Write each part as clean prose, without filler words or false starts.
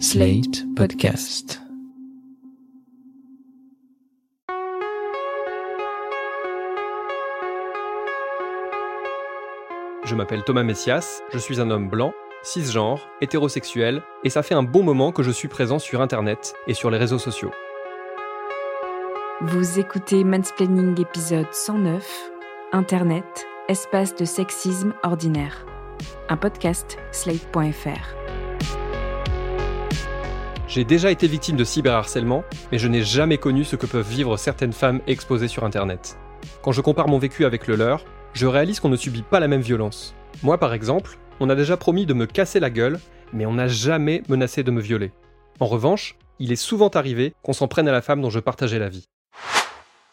Slate Podcast. Je m'appelle Thomas Messias, je suis un homme blanc, cisgenre, hétérosexuel, et ça fait un bon moment que je suis présent sur Internet et sur les réseaux sociaux. Vous écoutez Mansplaining épisode 109, Internet, espace de sexisme ordinaire. Un podcast, slate.fr. J'ai déjà été victime de cyberharcèlement, mais je n'ai jamais connu ce que peuvent vivre certaines femmes exposées sur Internet. Quand je compare mon vécu avec le leur, je réalise qu'on ne subit pas la même violence. Moi, par exemple, on a déjà promis de me casser la gueule, mais on n'a jamais menacé de me violer. En revanche, il est souvent arrivé qu'on s'en prenne à la femme dont je partageais la vie.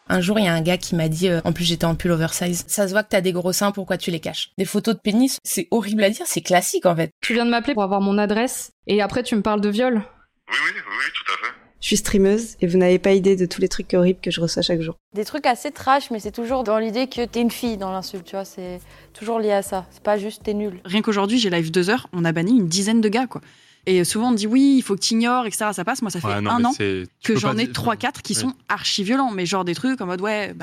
Un jour, il y a un gars qui m'a dit en plus, j'étais en pull oversize. Ça se voit que t'as des gros seins, pourquoi tu les caches ? Des photos de pénis, c'est horrible à dire, c'est classique en fait. Tu viens de m'appeler pour avoir mon adresse, et après tu me parles de viol ? Oui, tout à fait. Je suis streameuse, et vous n'avez pas idée de tous les trucs horribles que je reçois chaque jour. Des trucs assez trash, mais c'est toujours dans l'idée que t'es une fille dans l'insulte, tu vois, c'est toujours lié à ça. C'est pas juste t'es nulle. Rien qu'aujourd'hui, j'ai live 2 heures, on a banni une dizaine de gars, quoi. Et souvent, on dit oui, il faut que t'ignores, etc. Ça passe. Moi, ça fait un an que j'en ai 3-4 qui sont archi-violents. Mais genre des trucs en mode,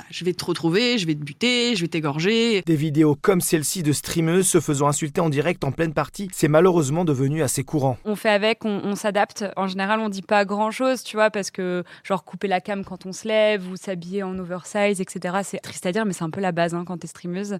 je vais te retrouver, je vais te buter, je vais t'égorger. Des vidéos comme celle-ci de streameuses se faisant insulter en direct en pleine partie, c'est malheureusement devenu assez courant. On fait avec, on s'adapte. En général, on dit pas grand-chose, tu vois, parce que genre couper la cam quand on se lève ou s'habiller en oversize, etc. C'est triste à dire, mais c'est un peu la base quand t'es streameuse.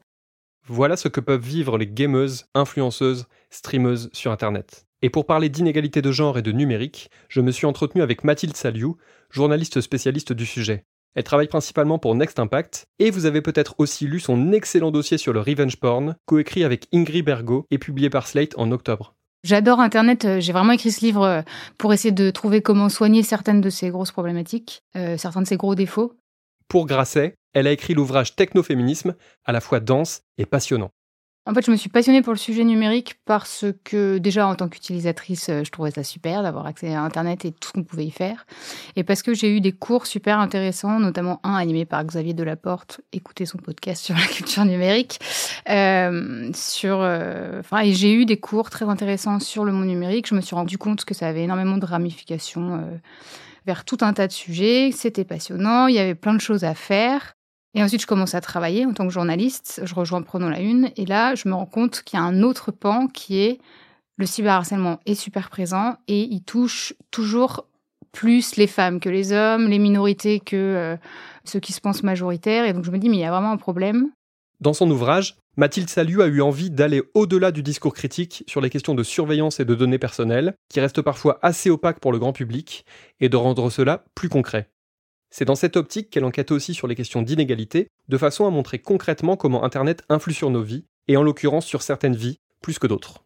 Voilà ce que peuvent vivre les gameuses, influenceuses, streameuses sur Internet. Et pour parler d'inégalité de genre et de numérique, je me suis entretenu avec Mathilde Saliou, journaliste spécialiste du sujet. Elle travaille principalement pour Next Impact, et vous avez peut-être aussi lu son excellent dossier sur le revenge porn, coécrit avec Ingrid Bergo et publié par Slate en octobre. J'adore Internet, j'ai vraiment écrit ce livre pour essayer de trouver comment soigner certaines de ces grosses problématiques, certains de ces gros défauts. Pour Grasset, elle a écrit l'ouvrage Technoféminisme, à la fois dense et passionnant. En fait, je me suis passionnée pour le sujet numérique parce que, déjà, en tant qu'utilisatrice, je trouvais ça super d'avoir accès à Internet et tout ce qu'on pouvait y faire. Et parce que j'ai eu des cours super intéressants, notamment un animé par Xavier de la Porte, écoutez son podcast sur la culture numérique. Et j'ai eu des cours très intéressants sur le monde numérique. Je me suis rendu compte que ça avait énormément de ramifications vers tout un tas de sujets. C'était passionnant, il y avait plein de choses à faire. Et ensuite, je commence à travailler en tant que journaliste, je rejoins Prenons la Une, et là, je me rends compte qu'il y a un autre pan qui est le cyberharcèlement est super présent et il touche toujours plus les femmes que les hommes, les minorités que ceux qui se pensent majoritaires, et donc je me dis, mais il y a vraiment un problème. Dans son ouvrage, Mathilde Saliou a eu envie d'aller au-delà du discours critique sur les questions de surveillance et de données personnelles, qui restent parfois assez opaques pour le grand public, et de rendre cela plus concret. C'est dans cette optique qu'elle enquête aussi sur les questions d'inégalité, de façon à montrer concrètement comment Internet influe sur nos vies, et en l'occurrence sur certaines vies, plus que d'autres.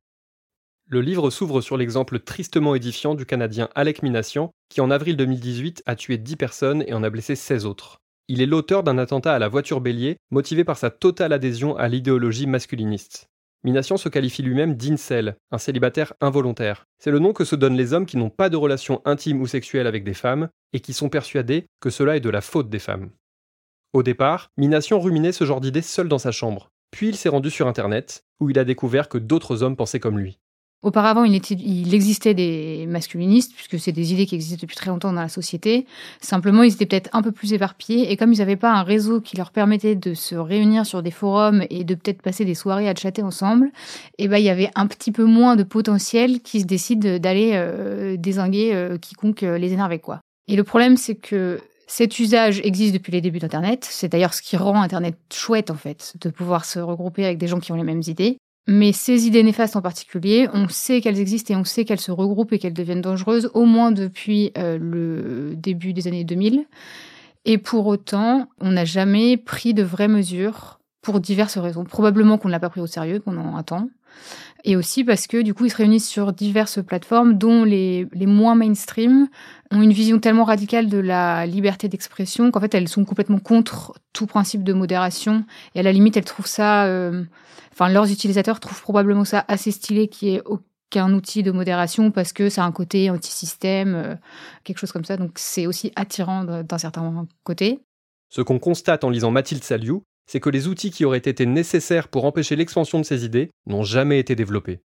Le livre s'ouvre sur l'exemple tristement édifiant du Canadien Alec Minasian, qui en avril 2018 a tué 10 personnes et en a blessé 16 autres. Il est l'auteur d'un attentat à la voiture bélier, motivé par sa totale adhésion à l'idéologie masculiniste. Minasian se qualifie lui-même d'incel, un célibataire involontaire. C'est le nom que se donnent les hommes qui n'ont pas de relation intime ou sexuelle avec des femmes et qui sont persuadés que cela est de la faute des femmes. Au départ, Minasian ruminait ce genre d'idées seul dans sa chambre. Puis il s'est rendu sur Internet, où il a découvert que d'autres hommes pensaient comme lui. Auparavant, il existait des masculinistes, puisque c'est des idées qui existaient depuis très longtemps dans la société. Simplement, ils étaient peut-être un peu plus éparpillés, et comme ils n'avaient pas un réseau qui leur permettait de se réunir sur des forums et de peut-être passer des soirées à chatter ensemble, il y avait un petit peu moins de potentiel qui se décide d'aller dézinguer quiconque les énervait, quoi. Et le problème, c'est que cet usage existe depuis les débuts d'Internet. C'est d'ailleurs ce qui rend Internet chouette, en fait, de pouvoir se regrouper avec des gens qui ont les mêmes idées. Mais ces idées néfastes en particulier, on sait qu'elles existent et on sait qu'elles se regroupent et qu'elles deviennent dangereuses, au moins depuis le début des années 2000. Et pour autant, on n'a jamais pris de vraies mesures pour diverses raisons. Probablement qu'on ne l'a pas pris au sérieux pendant un temps. Et aussi parce que, du coup, ils se réunissent sur diverses plateformes dont les moins mainstream ont une vision tellement radicale de la liberté d'expression qu'en fait, elles sont complètement contre tout principe de modération. Et à la limite, elles trouvent ça... leurs utilisateurs trouvent probablement ça assez stylé qu'il n'y ait aucun outil de modération parce que ça a un côté anti-système, quelque chose comme ça. Donc, c'est aussi attirant d'un certain côté. Ce qu'on constate en lisant Mathilde Saliou, c'est que les outils qui auraient été nécessaires pour empêcher l'expansion de ces idées n'ont jamais été développés.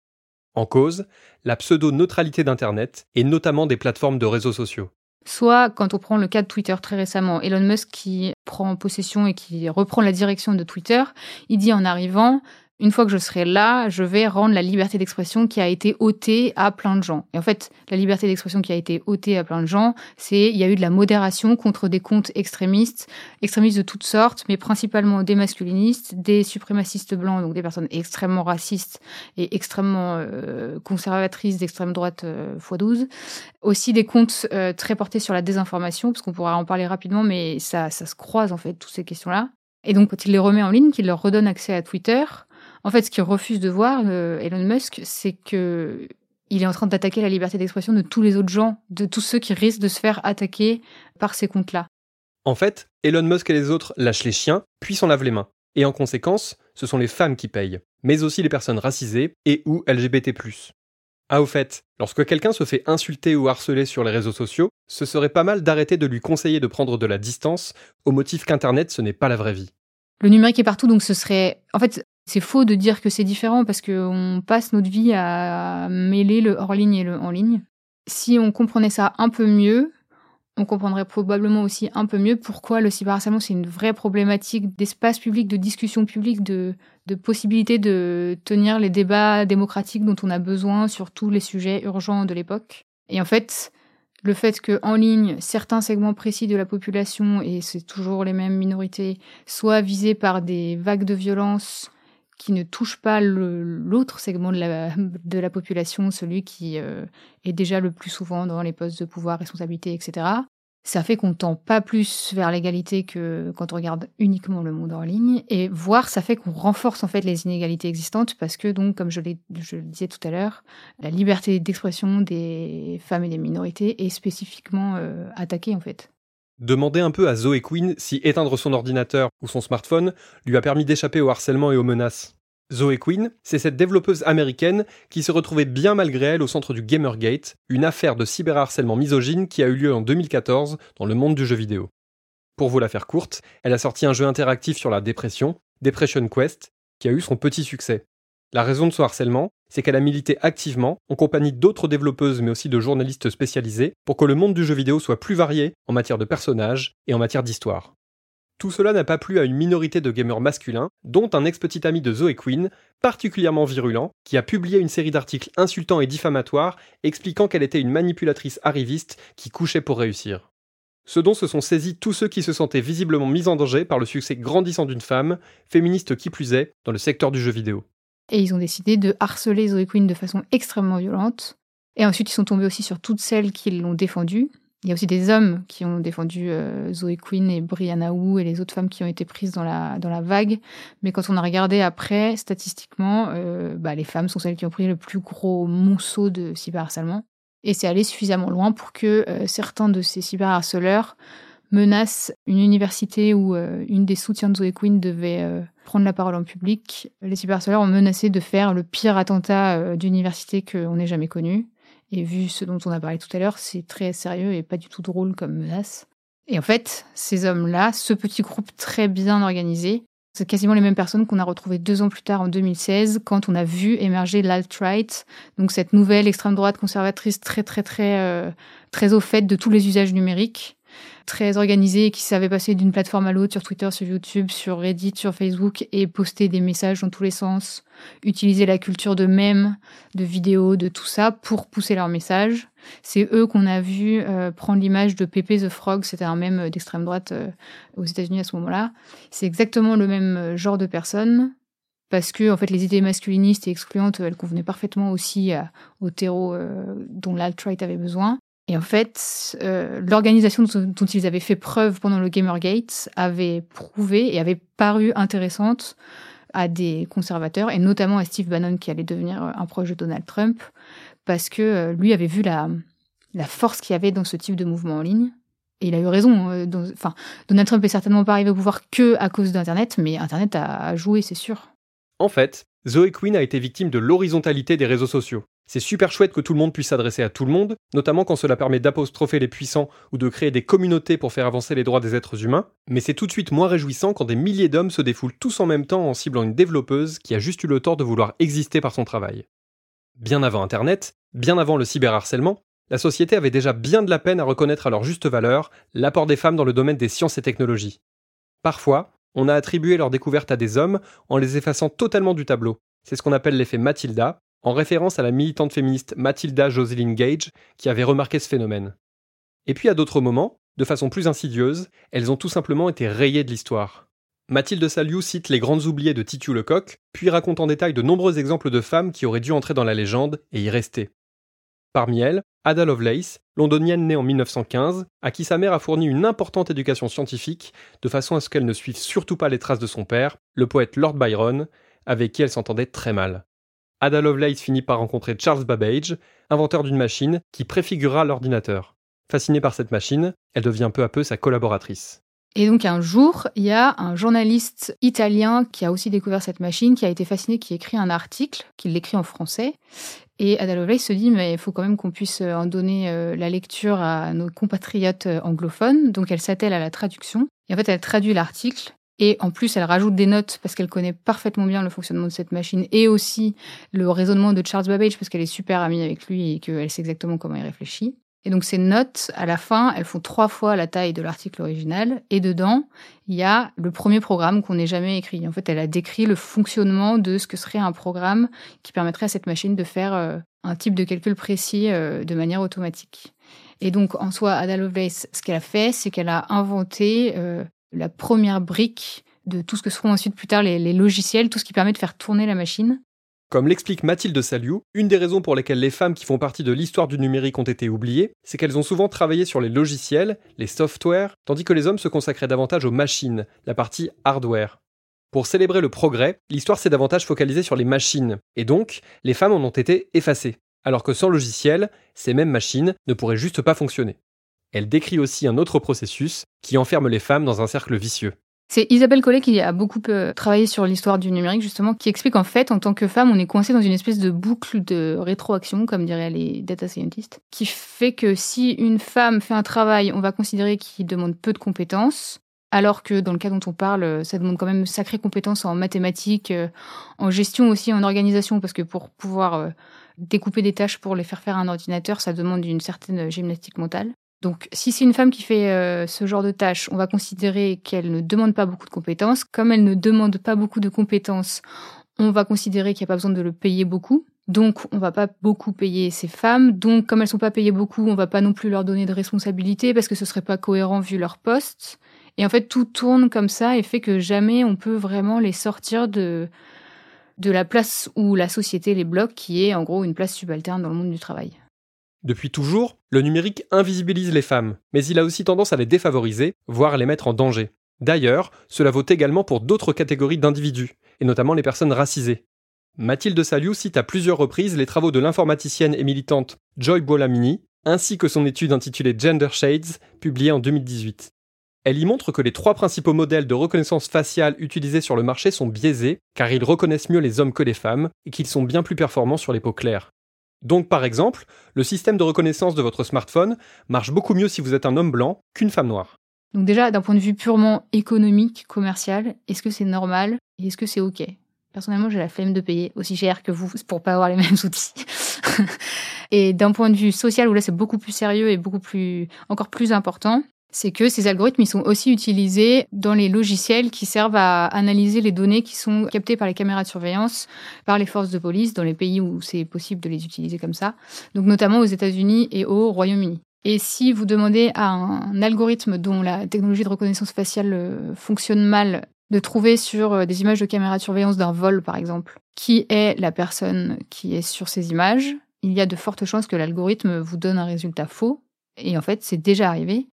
En cause, la pseudo-neutralité d'Internet et notamment des plateformes de réseaux sociaux. Soit, quand on prend le cas de Twitter très récemment, Elon Musk qui prend possession et qui reprend la direction de Twitter, il dit en arrivant « Une fois que je serai là, je vais rendre la liberté d'expression qui a été ôtée à plein de gens. » Et en fait, la liberté d'expression qui a été ôtée à plein de gens, c'est il y a eu de la modération contre des comptes extrémistes, extrémistes de toutes sortes, mais principalement des masculinistes, des suprémacistes blancs, donc des personnes extrêmement racistes et extrêmement conservatrices d'extrême droite x12. Aussi des comptes très portés sur la désinformation, parce qu'on pourra en parler rapidement, mais ça se croise en fait, toutes ces questions-là. Et donc, quand il les remet en ligne, qu'il leur redonne accès à Twitter, en fait, ce qu'il refuse de voir, Elon Musk, c'est que il est en train d'attaquer la liberté d'expression de tous les autres gens, de tous ceux qui risquent de se faire attaquer par ces comptes-là. En fait, Elon Musk et les autres lâchent les chiens, puis s'en lavent les mains. Et en conséquence, ce sont les femmes qui payent, mais aussi les personnes racisées et ou LGBT+. Ah, au fait, lorsque quelqu'un se fait insulter ou harceler sur les réseaux sociaux, ce serait pas mal d'arrêter de lui conseiller de prendre de la distance, au motif qu'Internet, ce n'est pas la vraie vie. Le numérique est partout, donc ce serait... En fait, c'est faux de dire que c'est différent, parce qu'on passe notre vie à mêler le hors-ligne et le en-ligne. Si on comprenait ça un peu mieux, on comprendrait probablement aussi un peu mieux pourquoi le cyberharcèlement, c'est une vraie problématique d'espace public, de discussion publique, de possibilité de tenir les débats démocratiques dont on a besoin sur tous les sujets urgents de l'époque. Et en fait, le fait qu'en ligne, certains segments précis de la population, et c'est toujours les mêmes minorités, soient visés par des vagues de violence qui ne touchent pas l'autre segment de la population, celui qui est déjà le plus souvent dans les postes de pouvoir, responsabilité, etc. Ça fait qu'on tend pas plus vers l'égalité que quand on regarde uniquement le monde en ligne, et voire ça fait qu'on renforce en fait les inégalités existantes, parce que donc, comme je le disais tout à l'heure, la liberté d'expression des femmes et des minorités est spécifiquement attaquée en fait. Demandez un peu à Zoe Quinn si éteindre son ordinateur ou son smartphone lui a permis d'échapper au harcèlement et aux menaces. Zoe Quinn, c'est cette développeuse américaine qui se retrouvait bien malgré elle au centre du Gamergate, une affaire de cyberharcèlement misogyne qui a eu lieu en 2014 dans le monde du jeu vidéo. Pour vous la faire courte, elle a sorti un jeu interactif sur la dépression, Depression Quest, qui a eu son petit succès. La raison de ce harcèlement, c'est qu'elle a milité activement, en compagnie d'autres développeuses mais aussi de journalistes spécialisés, pour que le monde du jeu vidéo soit plus varié en matière de personnages et en matière d'histoire. Tout cela n'a pas plu à une minorité de gamers masculins, dont un ex-petit ami de Zoe Quinn, particulièrement virulent, qui a publié une série d'articles insultants et diffamatoires expliquant qu'elle était une manipulatrice arriviste qui couchait pour réussir. Ce dont se sont saisis tous ceux qui se sentaient visiblement mis en danger par le succès grandissant d'une femme, féministe qui plus est, dans le secteur du jeu vidéo. Et ils ont décidé de harceler Zoe Quinn de façon extrêmement violente. Et ensuite, ils sont tombés aussi sur toutes celles qui l'ont défendue. Il y a aussi des hommes qui ont défendu Zoe Quinn et Brianna Wu et les autres femmes qui ont été prises dans la vague. Mais quand on a regardé après, statistiquement, les femmes sont celles qui ont pris le plus gros monceau de cyberharcèlement. Et c'est allé suffisamment loin pour que certains de ces cyberharceleurs menacent une université où une des soutiens de Zoe Quinn devait prendre la parole en public. Les cyberharceleurs ont menacé de faire le pire attentat d'université qu'on ait jamais connu. Et vu ce dont on a parlé tout à l'heure, c'est très sérieux et pas du tout drôle comme menace. Et en fait, ces hommes-là, ce petit groupe très bien organisé, c'est quasiment les mêmes personnes qu'on a retrouvées 2 ans plus tard, en 2016, quand on a vu émerger l'alt-right, donc cette nouvelle extrême droite conservatrice très au fait de tous les usages numériques, très organisée, qui savait passer d'une plateforme à l'autre, sur Twitter, sur YouTube, sur Reddit, sur Facebook, et poster des messages dans tous les sens, utiliser la culture de mèmes, de vidéos, de tout ça, pour pousser leurs messages. C'est eux qu'on a vu prendre l'image de Pepe the Frog, c'était un mème d'extrême droite aux États-Unis à ce moment-là. C'est exactement le même genre de personnes, parce que en fait, les idées masculinistes et excluantes, elles convenaient parfaitement aussi au terreau dont l'alt-right avait besoin. Et en fait, l'organisation dont ils avaient fait preuve pendant le Gamergate avait prouvé et avait paru intéressante à des conservateurs, et notamment à Steve Bannon, qui allait devenir un proche de Donald Trump, parce que lui avait vu la force qu'il y avait dans ce type de mouvement en ligne. Et il a eu raison. Donald Trump n'est certainement pas arrivé au pouvoir que à cause d'Internet, mais Internet a joué, c'est sûr. En fait, Zoe Quinn a été victime de l'horizontalité des réseaux sociaux. C'est super chouette que tout le monde puisse s'adresser à tout le monde, notamment quand cela permet d'apostropher les puissants ou de créer des communautés pour faire avancer les droits des êtres humains, mais c'est tout de suite moins réjouissant quand des milliers d'hommes se défoulent tous en même temps en ciblant une développeuse qui a juste eu le tort de vouloir exister par son travail. bien avant Internet, bien avant le cyberharcèlement, la société avait déjà bien de la peine à reconnaître à leur juste valeur l'apport des femmes dans le domaine des sciences et technologies. Parfois, on a attribué leur découverte à des hommes en les effaçant totalement du tableau. C'est ce qu'on appelle l'effet Mathilda, en référence à la militante féministe Mathilda Joslyn Gage qui avait remarqué ce phénomène. Et puis à d'autres moments, de façon plus insidieuse, elles ont tout simplement été rayées de l'histoire. Mathilde Saliou cite les grandes oubliées de Titiou Lecoq, puis raconte en détail de nombreux exemples de femmes qui auraient dû entrer dans la légende et y rester. Parmi elles, Ada Lovelace, londonienne née en 1915, à qui sa mère a fourni une importante éducation scientifique, de façon à ce qu'elle ne suive surtout pas les traces de son père, le poète Lord Byron, avec qui elle s'entendait très mal. Ada Lovelace finit par rencontrer Charles Babbage, inventeur d'une machine qui préfigura l'ordinateur. Fascinée par cette machine, elle devient peu à peu sa collaboratrice. Et donc un jour, il y a un journaliste italien qui a aussi découvert cette machine, qui a été fasciné, qui écrit un article, qui l'écrit en français. Et Ada Lovelace se dit, mais il faut quand même qu'on puisse en donner la lecture à nos compatriotes anglophones. Donc elle s'attelle à la traduction. Et en fait, elle traduit l'article. Et en plus, elle rajoute des notes parce qu'elle connaît parfaitement bien le fonctionnement de cette machine et aussi le raisonnement de Charles Babbage parce qu'elle est super amie avec lui et qu'elle sait exactement comment il réfléchit. Et donc ces notes, à la fin, elles font 3 fois la taille de l'article original. Et dedans, il y a le premier programme qu'on n'ait jamais écrit. En fait, elle a décrit le fonctionnement de ce que serait un programme qui permettrait à cette machine de faire un type de calcul précis de manière automatique. Et donc, en soi, Ada Lovelace, ce qu'elle a fait, c'est qu'elle a inventé la première brique de tout ce que seront ensuite plus tard les logiciels, tout ce qui permet de faire tourner la machine. Comme l'explique Mathilde Saliou, une des raisons pour lesquelles les femmes qui font partie de l'histoire du numérique ont été oubliées, c'est qu'elles ont souvent travaillé sur les logiciels, les softwares, tandis que les hommes se consacraient davantage aux machines, la partie hardware. Pour célébrer le progrès, l'histoire s'est davantage focalisée sur les machines, et donc, les femmes en ont été effacées, alors que sans logiciel, ces mêmes machines ne pourraient juste pas fonctionner. Elle décrit aussi un autre processus qui enferme les femmes dans un cercle vicieux. C'est Isabelle Collet qui a beaucoup travaillé sur l'histoire du numérique, justement, qui explique en fait, en tant que femme, on est coincé dans une espèce de boucle de rétroaction, comme diraient les data scientists, qui fait que si une femme fait un travail, on va considérer qu'il demande peu de compétences, alors que dans le cas dont on parle, ça demande quand même sacrées compétences en mathématiques, en gestion aussi, en organisation, parce que pour pouvoir découper des tâches pour les faire faire à un ordinateur, ça demande une certaine gymnastique mentale. Donc, si c'est une femme qui fait ce genre de tâches, on va considérer qu'elle ne demande pas beaucoup de compétences. Comme elle ne demande pas beaucoup de compétences, on va considérer qu'il n'y a pas besoin de le payer beaucoup. Donc, on ne va pas beaucoup payer ces femmes. Donc, comme elles ne sont pas payées beaucoup, on ne va pas non plus leur donner de responsabilité parce que ce ne serait pas cohérent vu leur poste. Et en fait, tout tourne comme ça et fait que jamais on peut vraiment les sortir de la place où la société les bloque, qui est en gros une place subalterne dans le monde du travail. Depuis toujours, le numérique invisibilise les femmes, mais il a aussi tendance à les défavoriser, voire à les mettre en danger. D'ailleurs, cela vaut également pour d'autres catégories d'individus, et notamment les personnes racisées. Mathilde Saliou cite à plusieurs reprises les travaux de l'informaticienne et militante Joy Buolamwini, ainsi que son étude intitulée Gender Shades, publiée en 2018. Elle y montre que les 3 principaux modèles de reconnaissance faciale utilisés sur le marché sont biaisés, car ils reconnaissent mieux les hommes que les femmes, et qu'ils sont bien plus performants sur les peaux claires. Donc par exemple, le système de reconnaissance de votre smartphone marche beaucoup mieux si vous êtes un homme blanc qu'une femme noire. Donc déjà, d'un point de vue purement économique, commercial, est-ce que c'est normal et est-ce que c'est OK ? Personnellement, j'ai la flemme de payer aussi cher que vous pour pas avoir les mêmes outils. Et d'un point de vue social, où là c'est beaucoup plus sérieux et encore plus important, c'est que ces algorithmes ils sont aussi utilisés dans les logiciels qui servent à analyser les données qui sont captées par les caméras de surveillance, par les forces de police, dans les pays où c'est possible de les utiliser comme ça, donc notamment aux États-Unis et au Royaume-Uni. Et si vous demandez à un algorithme dont la technologie de reconnaissance faciale fonctionne mal, de trouver sur des images de caméras de surveillance d'un vol, par exemple, qui est la personne qui est sur ces images, il y a de fortes chances que l'algorithme vous donne un résultat faux, et en fait, c'est déjà arrivé.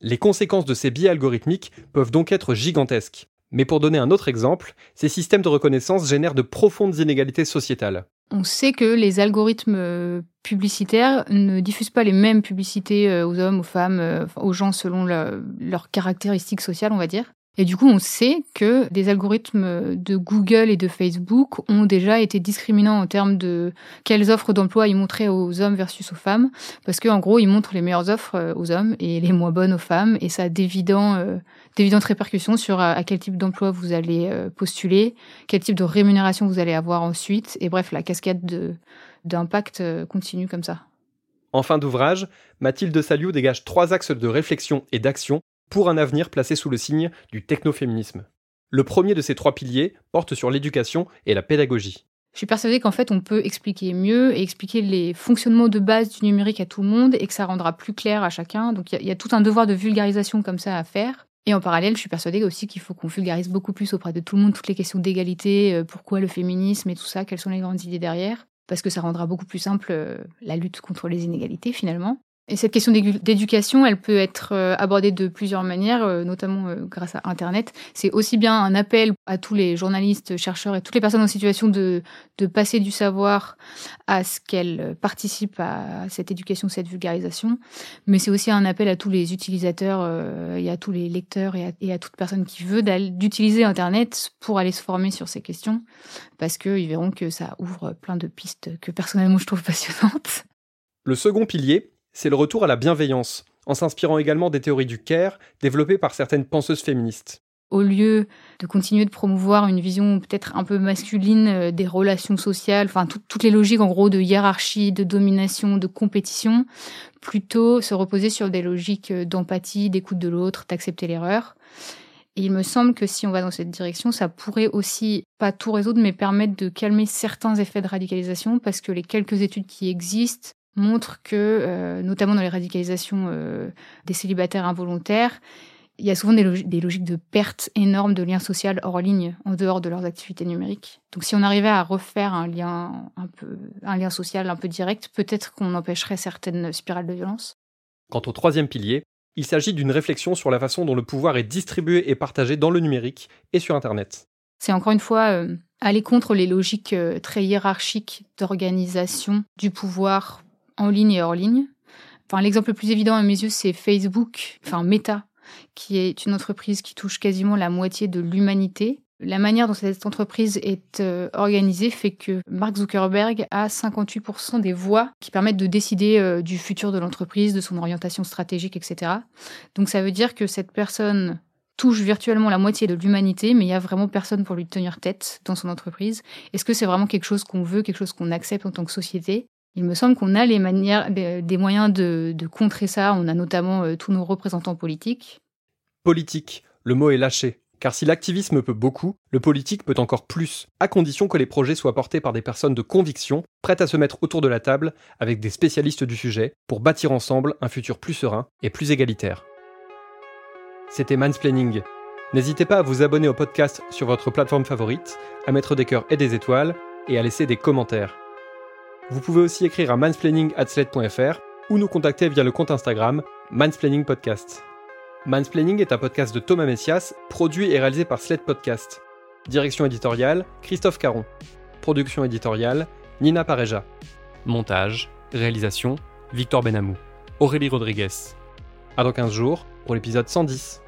Les conséquences de ces biais algorithmiques peuvent donc être gigantesques. Mais pour donner un autre exemple, ces systèmes de reconnaissance génèrent de profondes inégalités sociétales. On sait que les algorithmes publicitaires ne diffusent pas les mêmes publicités aux hommes, aux femmes, aux gens selon leurs caractéristiques sociales, on va dire. Et du coup, on sait que des algorithmes de Google et de Facebook ont déjà été discriminants en termes de quelles offres d'emploi ils montraient aux hommes versus aux femmes. Parce qu'en gros, ils montrent les meilleures offres aux hommes et les moins bonnes aux femmes. Et ça a d'évidentes répercussions sur à quel type d'emploi vous allez postuler, quel type de rémunération vous allez avoir ensuite. Et bref, la cascade d'impact continu comme ça. En fin d'ouvrage, Mathilde Saliou dégage 3 axes de réflexion et d'action pour un avenir placé sous le signe du technoféminisme. Le premier de ces 3 piliers porte sur l'éducation et la pédagogie. Je suis persuadée qu'en fait, on peut expliquer mieux et expliquer les fonctionnements de base du numérique à tout le monde et que ça rendra plus clair à chacun. Donc, il y a tout un devoir de vulgarisation comme ça à faire. Et en parallèle, je suis persuadée aussi qu'il faut qu'on vulgarise beaucoup plus auprès de tout le monde toutes les questions d'égalité, pourquoi le féminisme et tout ça, quelles sont les grandes idées derrière, parce que ça rendra beaucoup plus simple la lutte contre les inégalités finalement. Et cette question d'éducation, elle peut être abordée de plusieurs manières, notamment grâce à Internet. C'est aussi bien un appel à tous les journalistes, chercheurs et toutes les personnes en situation de passer du savoir à ce qu'elles participent à cette éducation, cette vulgarisation. Mais c'est aussi un appel à tous les utilisateurs et à tous les lecteurs et à toute personne qui veut d'utiliser Internet pour aller se former sur ces questions. Parce qu'ils verront que ça ouvre plein de pistes que personnellement je trouve passionnantes. Le second pilier, c'est le retour à la bienveillance, en s'inspirant également des théories du care développées par certaines penseuses féministes. Au lieu de continuer de promouvoir une vision peut-être un peu masculine des relations sociales, enfin toutes les logiques en gros de hiérarchie, de domination, de compétition, plutôt se reposer sur des logiques d'empathie, d'écoute de l'autre, d'accepter l'erreur. Et il me semble que si on va dans cette direction, ça pourrait aussi, pas tout résoudre, mais permettre de calmer certains effets de radicalisation, parce que les quelques études qui existent montre que, notamment dans les radicalisations des célibataires involontaires, il y a souvent des logiques de perte énorme de lien social hors ligne, en dehors de leurs activités numériques. Donc si on arrivait à refaire un lien social un peu direct, peut-être qu'on empêcherait certaines spirales de violence. Quant au troisième pilier, il s'agit d'une réflexion sur la façon dont le pouvoir est distribué et partagé dans le numérique et sur Internet. C'est encore une fois aller contre les logiques très hiérarchiques d'organisation du pouvoir en ligne et hors ligne. Enfin, l'exemple le plus évident à mes yeux, c'est Facebook, enfin Meta, qui est une entreprise qui touche quasiment la moitié de l'humanité. La manière dont cette entreprise est organisée fait que Mark Zuckerberg a 58% des voix qui permettent de décider du futur de l'entreprise, de son orientation stratégique, etc. Donc ça veut dire que cette personne touche virtuellement la moitié de l'humanité, mais il n'y a vraiment personne pour lui tenir tête dans son entreprise. Est-ce que c'est vraiment quelque chose qu'on veut, quelque chose qu'on accepte en tant que société ? Il me semble qu'on a des moyens de contrer ça. On a notamment tous nos représentants politiques. Politique, le mot est lâché. Car si l'activisme peut beaucoup, le politique peut encore plus, à condition que les projets soient portés par des personnes de conviction, prêtes à se mettre autour de la table avec des spécialistes du sujet pour bâtir ensemble un futur plus serein et plus égalitaire. C'était Mansplaining. N'hésitez pas à vous abonner au podcast sur votre plateforme favorite, à mettre des cœurs et des étoiles, et à laisser des commentaires. Vous pouvez aussi écrire à mansplaining@slate.fr ou nous contacter via le compte Instagram Mansplaining Podcast. Mansplaining est un podcast de Thomas Messias, produit et réalisé par Slate Podcasts. Direction éditoriale, Christophe Carron. Production éditoriale, Nina Pareja. Montage, réalisation, Victor Benhamou. Aurélie Rodriguez. À dans 15 jours pour l'épisode 110.